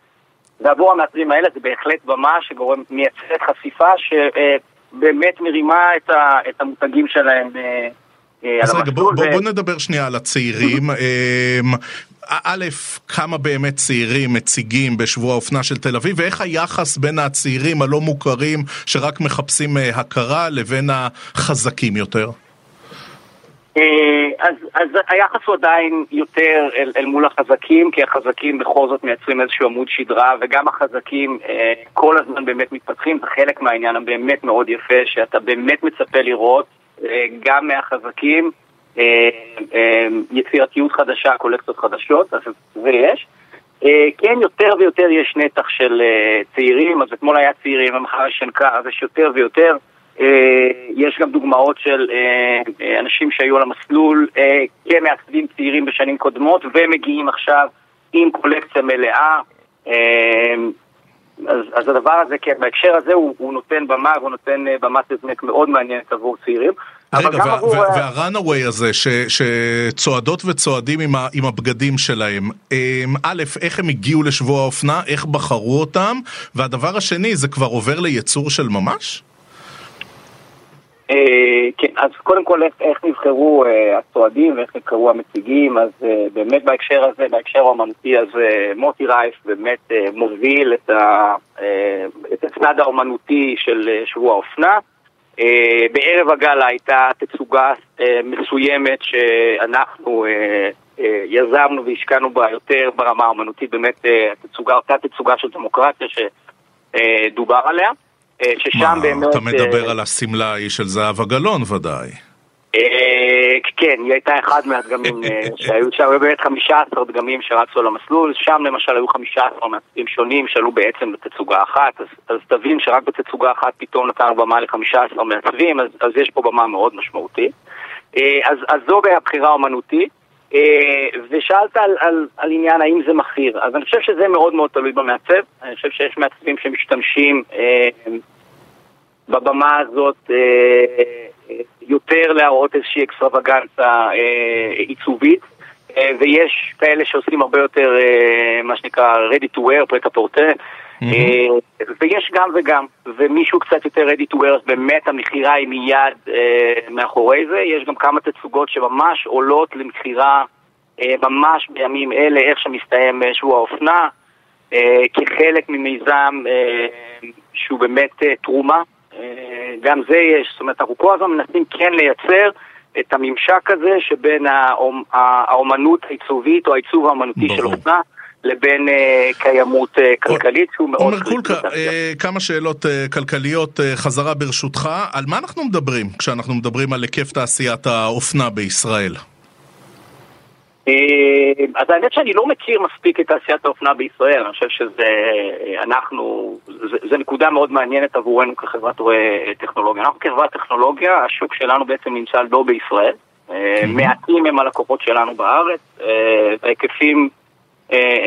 ועבור המעצבים האלה זה בהחלט במה שגורמת מייצרת חשיפה שבאמת מרימה את המותגים שלהם. אז רגע, בוא נדבר שנייה על הצעירים. א', כמה באמת צעירים מציגים בשבוע האופנה של תל אביב, ואיך היחס בין הצעירים הלא מוכרים שרק מחפשים הכרה לבין החזקים יותר? אז היחס הוא עדיין יותר אל מול החזקים, כי החזקים בכל זאת מייצרים איזשהו עמוד שדרה, וגם החזקים כל הזמן באמת מתפתחים, זה חלק מהעניין הבאמת מאוד יפה, שאתה באמת מצפה לראות גם מהחזקים, יצירתיות חדשה, קולקציות חדשות, אז זה יש. כן, יותר ויותר יש נתח של צעירים, אז אתמול היה צעירים, ומחר שנקר, אז יש יותר ויותר. יש גם דוגמאות של אנשים שהיו על המסלול כמעצבים צעירים בשנים קודמות, ומגיעים עכשיו עם קולקציה מלאה. אז הדבר הזה, כן, בהקשר הזה הוא נותן במה, והוא נותן במה מאוד מעניינת עבור צעירים. והרנאווי הזה שצועדות וצועדים עם הבגדים שלהם, א', איך הם הגיעו לשבוע האופנה, איך בחרו אותם, והדבר השני, זה כבר עובר ליצור של ממש? כן, אז קודם כל איך נבחרו הצועדים ואיך נבחרו המציגים, אז באמת בהקשר הזה, בהקשר האומנותי, אז מוטי רייף באמת מוביל את הצד האומנותי של שבוע האופנה. בערב הגלה הייתה תצוגה מסוימת שאנחנו יזמנו והשקענו בה יותר ברמה האומנותית, באמת אותה תצוגה של דמוקרטיה שדובר עליה. ששם באמת... אתה מדבר על הסמלה של זהבה גלאון ודאי. כן, היא הייתה אחד מהדגמים שהיו שם, באמת 15 דגמים שרצו על המסלול, שם למשל היו 15 מעצבים שונים שעלו בעצם בתצוגה אחת, אז תבין שרק בתצוגה אחת פתאום נתנו במה ל-15 מעצבים, אז יש פה במה מאוד משמעותית. אז זו הבחירה האומנותית, ושאלת על עניין האם זה מחיר, אז אני חושב שזה מאוד מאוד תלוי במעצב. אני חושב שיש מעצבים שמשתמשים בבמה הזאת יותר להראות איזושהי אקסטרווגנציה עיצובית, ויש כאלה שעושים הרבה יותר מה שנקרא ready to wear, פרט הפורטה, ויש גם וגם, ומישהו קצת יותר ready to wear, באמת המחירה היא מיד מאחורי זה. יש גם כמה תצוגות שממש עולות למחירה ממש בימים אלה, איך שמסתיים שבוע האופנה, כחלק ממיזם שהוא באמת תרומה. גם זה יש, זאת אומרת, אנחנו כל הזמן מנסים כן לייצר את הממשק הזה שבין האומנות העיצובית או העיצוב האומנותי של אופנה לבין קיימות כלכלית. עומר קולקה, כמה שאלות כלכליות חזרה ברשותך. על מה אנחנו מדברים כשאנחנו מדברים על היקף תעשיית האופנה בישראל? אז האמת שאני לא מכיר מספיק את תעשיית האופנה בישראל. אני חושב שזה נקודה מאוד מעניינת עבורנו כחברת טכנולוגיה. אנחנו כחברת טכנולוגיה, השוק שלנו בעצם נמצא לא בישראל, מעטים הם הלקוחות שלנו בארץ, הם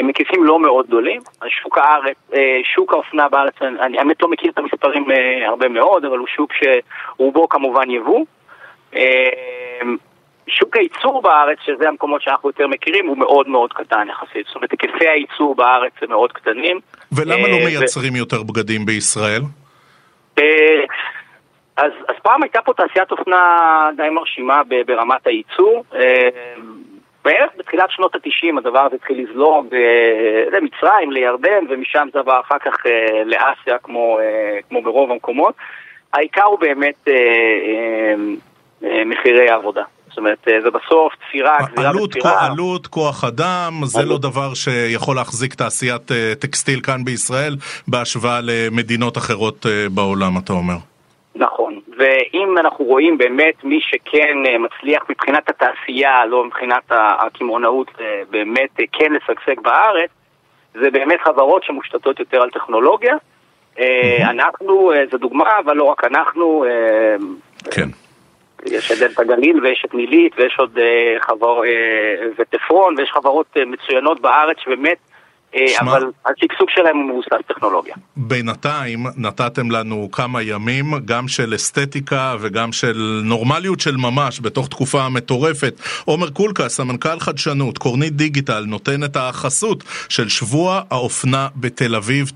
היקפים לא מאוד גדולים. שוק האופנה בארץ, אני באמת לא מכיר את המספרים הרבה מאוד, אבל הוא שוק שרובו כמובן יבוא. שוק הייצור בארץ, שזה המקומות שאנחנו יותר מכירים, הוא מאוד מאוד קטן יחסית. זאת אומרת, היקפי הייצור בארץ הם מאוד קטנים. ולמה לא מייצרים יותר בגדים בישראל? אז פעם הייתה פה תעשיית אופנה די מרשימה ברמת הייצור. בערך בתחילת שנות ה-90 הדבר הזה התחיל לזלוג למצרים, לירדן, ומשם זה עבר אחר כך לאסיה, כמו ברוב המקומות. העיקר הוא באמת מחירי העבודה. זאת אומרת, זה בסוף תפירה, עלות, כוח אדם, זה לא דבר שיכול להחזיק תעשיית טקסטיל כאן בישראל בהשוואה למדינות אחרות בעולם, אתה אומר. נכון, ואם אנחנו רואים באמת מי שכן מצליח מבחינת התעשייה, לא מבחינת הקמעונאות, באמת כן לשגשג בארץ, זה באמת חברות שמושתתות יותר על טכנולוגיה. אנחנו, זו דוגמה, אבל לא רק אנחנו, כן. יש את דלת הגליל ויש את מילית ויש עוד וטפרון, ויש חברות מצוינות בארץ שבאמת אבל השגשוג שלהם הוא מבוסס טכנולוגיה. בינתיים נתתם לנו כמה ימים גם של אסתטיקה וגם של נורמליות של ממש בתוך תקופה מטורפת. עומר קולקה, סמנכ"ל חדשנות, קורנית דיגיטל, נותן את החסות של שבוע האופנה בתל אביב.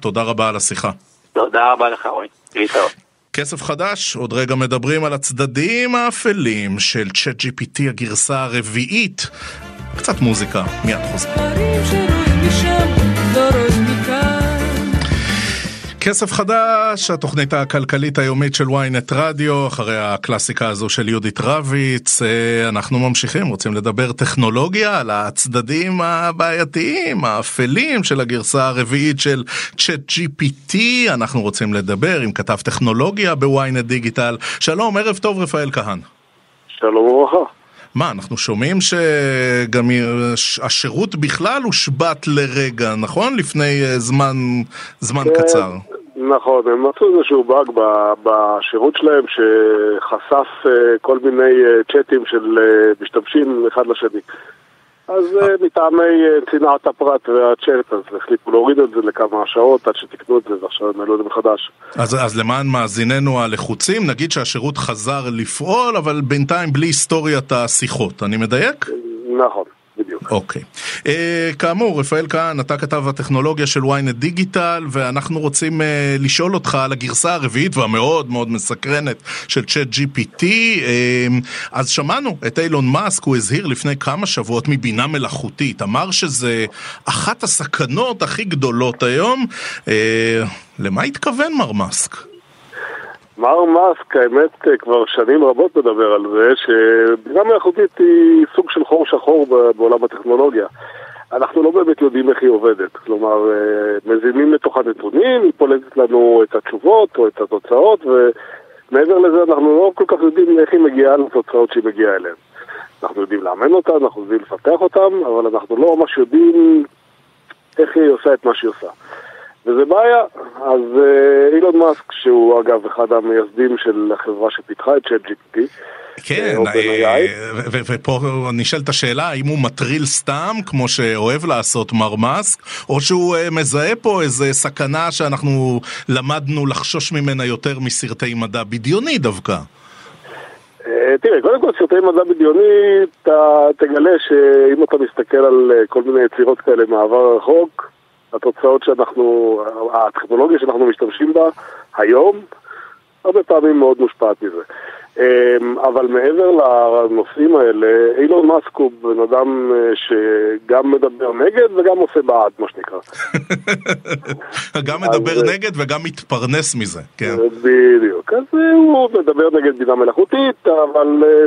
תודה רבה על השיחה. תודה רבה לך רועי. להתראות. כסף חדש, עוד רגע מדברים על הצדדים האפלים של צ'אט GPT הגרסה הרביעית. קצת מוזיקה, מיד חוזר. כסף חדש, התוכנית הכלכלית היומית של וויינט רדיו, אחרי הקלאסיקה הזו של יהודית רביץ, אנחנו ממשיכים, רוצים לדבר טכנולוגיה על הצדדים הבעייתיים, האפלים של הגרסה הרביעית של צ'אט GPT, אנחנו רוצים לדבר עם כתב טכנולוגיה בוויינט דיגיטל. שלום, ערב טוב רפאל כהן. שלום וברכה. מה, אנחנו שומעים שגם השירות בכלל הושבת לרגע, נכון? לפני זמן קצר. נכון, הם מצאו איזשהו באג בשירות שלהם שחשף כל מיני צ'אטים של משתמשים אחד לשני. אז מטעמי צנעת הפרט והצ'אט, אז החליטו להוריד את זה לכמה שעות עד שתקנו את זה, ועכשיו הם העלו את זה מחדש. אז למען מאזיננו הלחוצים, נגיד שהשירות חזר לפעול, אבל בינתיים בלי היסטוריית השיחות, אני מדייק? נכון, בדיוק. אוקיי. כאמור, רפאל כהן, אתה כתב הטכנולוגיה של ynet דיגיטל, ואנחנו רוצים לשאול אותך על הגרסה הרביעית והמאוד מאוד מסקרנת של צ'אט GPT. אז שמענו את אילון מאסק, הוא הזהיר לפני כמה שבועות מבינה מלאכותית, אמר שזה אחת הסכנות הכי גדולות היום. למה התכוון מר מאסק? מר מאסק, האמת, כבר שנים רבות מדבר על זה, שבינה מלאכותית היא סוג של חור שחור בעולם הטכנולוגיה. אנחנו לא באמת יודעים איך היא עובדת. כלומר, מזינים לתוך הנתונים, היא פולטת לנו את התשובות או את התוצאות, ומעבר לזה אנחנו לא כל כך יודעים איך היא מגיעה לתוצאות שהיא מגיעה אליהן. אנחנו יודעים לאמן אותן, אנחנו יודעים לפתח אותן, אבל אנחנו לא ממש יודעים איך היא עושה את מה שהיא עושה. וזה בעיה. אז אילון מאסק, שהוא אגב אחד המייסדים של החברה שפיתחה את ChatGPT, כן, ופה נשאלת השאלה, האם הוא מטריל סתם, כמו שאוהב לעשות מר מאסק, או שהוא מזהה פה איזו סכנה שאנחנו למדנו לחשוש ממנה יותר מסרטי מדע בדיוני דווקא? תראה, קודם כל סרטי מדע בדיוני, אתה תגלה שאם אתה מסתכל על כל מיני יצירות כאלה מעבר רחוק, התוצאות שאנחנו, הטכנולוגיה שאנחנו משתמשים בה היום, הרבה פעמים מאוד מושפעת מזה. אבל מעבר לנושאים האלה, אילון מאסק הוא בן אדם שגם מדבר נגד וגם עושה בעד, מה שנקרא. גם מדבר נגד וגם מתפרנס מזה. בדיוק. אז הוא מדבר נגד בינה מלאכותית, אבל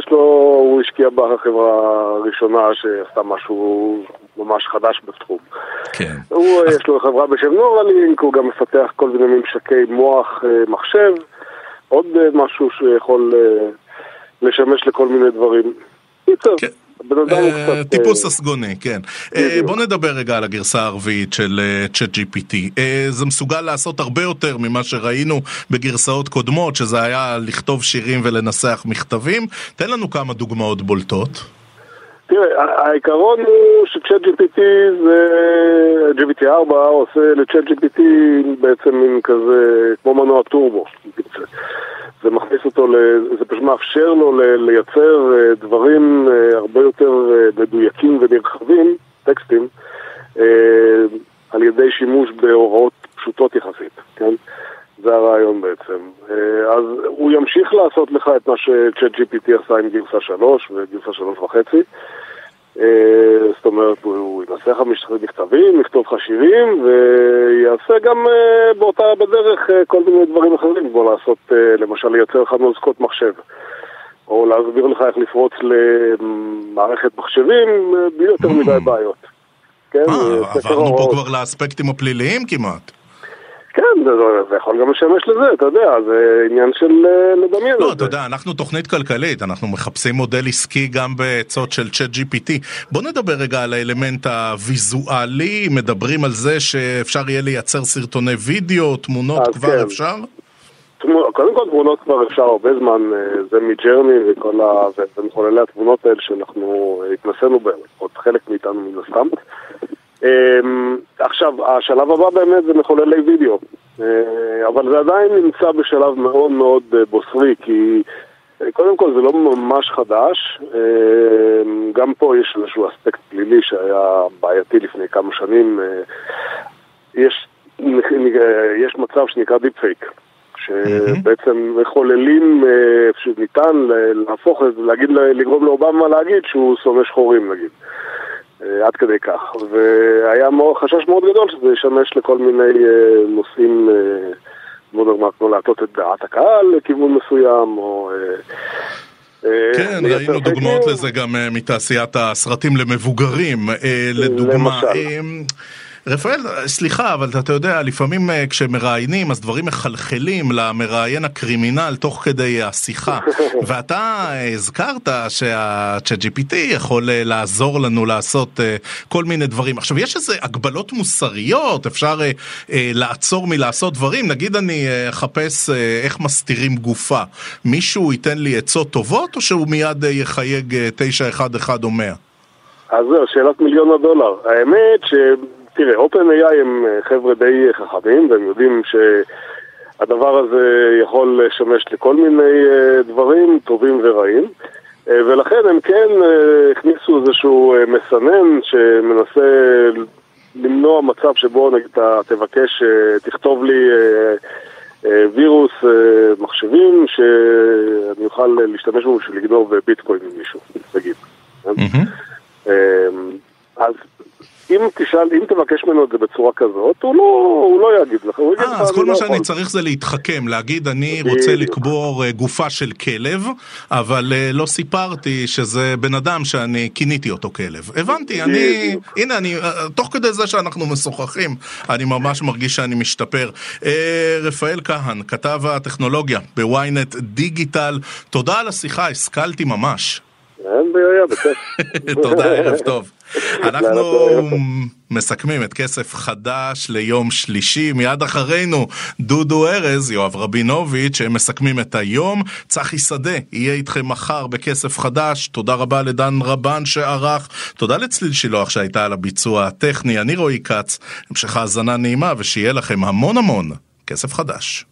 הוא השקיע בחברה הראשונה שעשתה משהו ממש חדש בתחום. יש לו חברה בשם נורלינק, הוא גם מפתח כל מיני ממשקי מוח מחשב, עוד משהו שיכול לשמש לכל מיני דברים. כן. טיפוס הסגוני, כן. בוא נדבר רגע על הגרסה הערבית של ChatGPT. זה מסוגל לעשות הרבה יותר ממה שראינו בגרסאות קודמות, שזה היה לכתוב שירים ולנסח מכתבים. תן לנו כמה דוגמאות בולטות. תראה, העיקרון הוא ש-ChatGPT זה, GPT-4 עושה ל-ChatGPT בעצם מין כזה, כמו מנוע טורבו, זה מכניס אותו, זה פשוט מאפשר לו לייצר דברים הרבה יותר מדויקים ונרחבים, טקסטים, על ידי שימוש בהוראות פשוטות יחסית, כן? זה הרעיון בעצם. אז הוא ימשיך לעשות לך את מה ש-ChatGPT עשה עם גרסה 3 וגרסה 3.5. זאת אומרת, הוא ינסה לך מכתבים, לכתוב לך שירים, ויעשה גם באותה בדרך כל מיני דברים אחרים, כמו לעשות, למשל, לייצר לך נוזקות מחשב, או להסביר לך איך לפרוץ למערכת מחשבים בלי יותר מדי בעיות. עברנו פה כבר לאספקטים הפליליים כמעט. כן, זה יכול גם לשמש לזה, אתה יודע, זה עניין של לדמיין. לא, אתה יודע, אנחנו תוכנית כלכלית, אנחנו מחפשים מודל עסקי גם בעצות של ChatGPT. בוא נדבר רגע על האלמנט הוויזואלי, מדברים על זה שאפשר יהיה לייצר סרטוני וידאו, תמונות כבר אפשר? קודם כל תמונות כבר אפשר הרבה זמן, זה מג'רני ומחוללי התמונות האלה שאנחנו התנסינו בהם, עוד חלק מאיתנו מן הסתם. עכשיו, השלב הבא באמת זה מחוללי וידאו, אבל זה עדיין נמצא בשלב מאוד מאוד בוסרי, כי קודם כל זה לא ממש חדש, גם פה יש איזשהו אספקט פלילי שהיה בעייתי לפני כמה שנים, יש מצב שנקרא דיפפייק, שבעצם מחוללים, שניתן להפוך, להגיד, לגרום לאובמה להגיד שהוא שונא שחורים נגיד. עד כדי כך, והיה חשש מאוד גדול שזה ישמש לכל מיני נושאים, כמו להטות את דעת הקהל לכיוון מסוים, או... כן, ראינו דוגמאות לזה גם מתעשיית הסרטים למבוגרים, לדוגמה... רפאל, סליחה, אבל אתה יודע, לפעמים כשמראיינים, אז דברים מחלחלים למראיין הקרימינל תוך כדי השיחה. ואתה הזכרת שה-ChatGPT יכול לעזור לנו לעשות כל מיני דברים. עכשיו, יש איזה הגבלות מוסריות, אפשר לעצור מלעשות דברים. נגיד אני אחפש איך מסתירים גופה. מישהו ייתן לי עצות טובות, או שהוא מיד יחייג 911 או 100? אז זהו, שאלת מיליון הדולר. האמת תראה, OpenAI הם חבר'ה די חכמים, והם יודעים שהדבר הזה יכול לשמש לכל מיני דברים טובים ורעים, ולכן הם כן הכניסו איזשהו מסנן שמנסה למנוע מצב שבו נגיד אתה תבקש, תכתוב לי וירוס מחשבים שאני אוכל להשתמש בו בשביל לגנוב ביטקוין ממישהו, נגיד. אז אם תבקש ממנו את זה בצורה כזאת, הוא לא יגיד לך. אז כל מה שאני צריך זה להתחכם, להגיד אני רוצה לקבור גופה של כלב, אבל לא סיפרתי שזה בן אדם שאני כיניתי אותו כלב. הבנתי, הנה אני, תוך כדי זה שאנחנו משוחחים, אני ממש מרגיש שאני משתפר. רפאל כהן, כתב הטכנולוגיה בוויינט דיגיטל, תודה על השיחה, השכלתי ממש. תודה, ערב טוב. אנחנו מסכמים את כסף חדש ליום שלישי. מיד אחרינו דודו ארז, יואב רבינוביץ', הם מסכמים את היום. צחי שדה יהיה איתכם מחר בכסף חדש. תודה רבה לדן רבן שערך, תודה לצליל שילוח שהייתה על הביצוע הטכני. אני רועי קץ, המשך האזנה נעימה ושיהיה לכם המון המון כסף חדש.